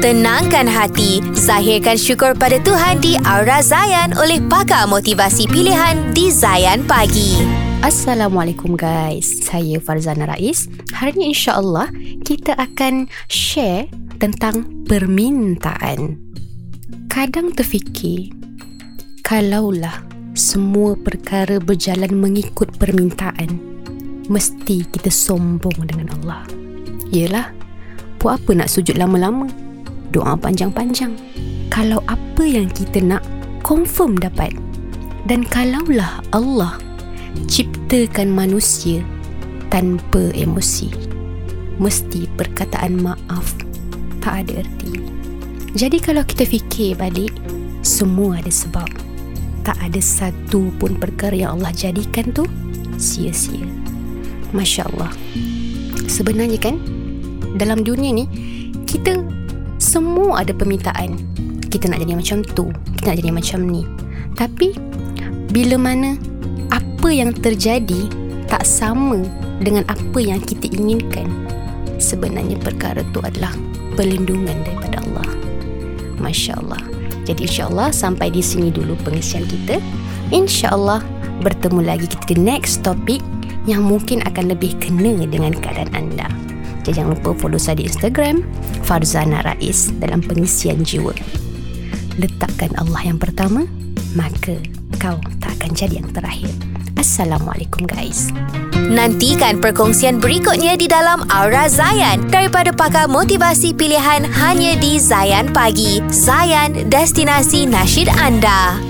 Tenangkan hati, zahirkan syukur pada Tuhan di Aura Zayan oleh pakar motivasi pilihan di Zayan Pagi. Assalamualaikum guys, saya Farzana Rais. Hari ini insya-Allah kita akan share tentang permintaan. Kadang terfikir, kalaulah semua perkara berjalan mengikut permintaan, mesti kita sombong dengan Allah. Yelah, buat apa nak sujud lama-lama, doa panjang-panjang, kalau apa yang kita nak confirm dapat. Dan kalaulah Allah ciptakan manusia tanpa emosi, mesti perkataan maaf tak ada erti. Jadi kalau kita fikir balik, semua ada sebab. Tak ada satu pun perkara yang Allah jadikan tu sia-sia. Masya Allah. Sebenarnya kan, dalam dunia ni, kita semua ada permintaan. Kita nak jadi macam tu, kita nak jadi macam ni. Tapi bila mana apa yang terjadi tak sama dengan apa yang kita inginkan, sebenarnya perkara itu adalah perlindungan daripada Allah. Masya Allah. Jadi insya Allah sampai di sini dulu pengisian kita. Insya Allah bertemu lagi kita di next topik yang mungkin akan lebih kena dengan keadaan anda. Jadi jangan lupa follow saya di Instagram Farzana Rais dalam pengisian jiwa. Letakkan Allah yang pertama, maka kau tak akan jadi yang terakhir. Assalamualaikum guys. Nantikan perkongsian berikutnya di dalam Aura Zayan daripada pakar motivasi pilihan hanya di Zayan Pagi. Zayan, destinasi nasyid anda.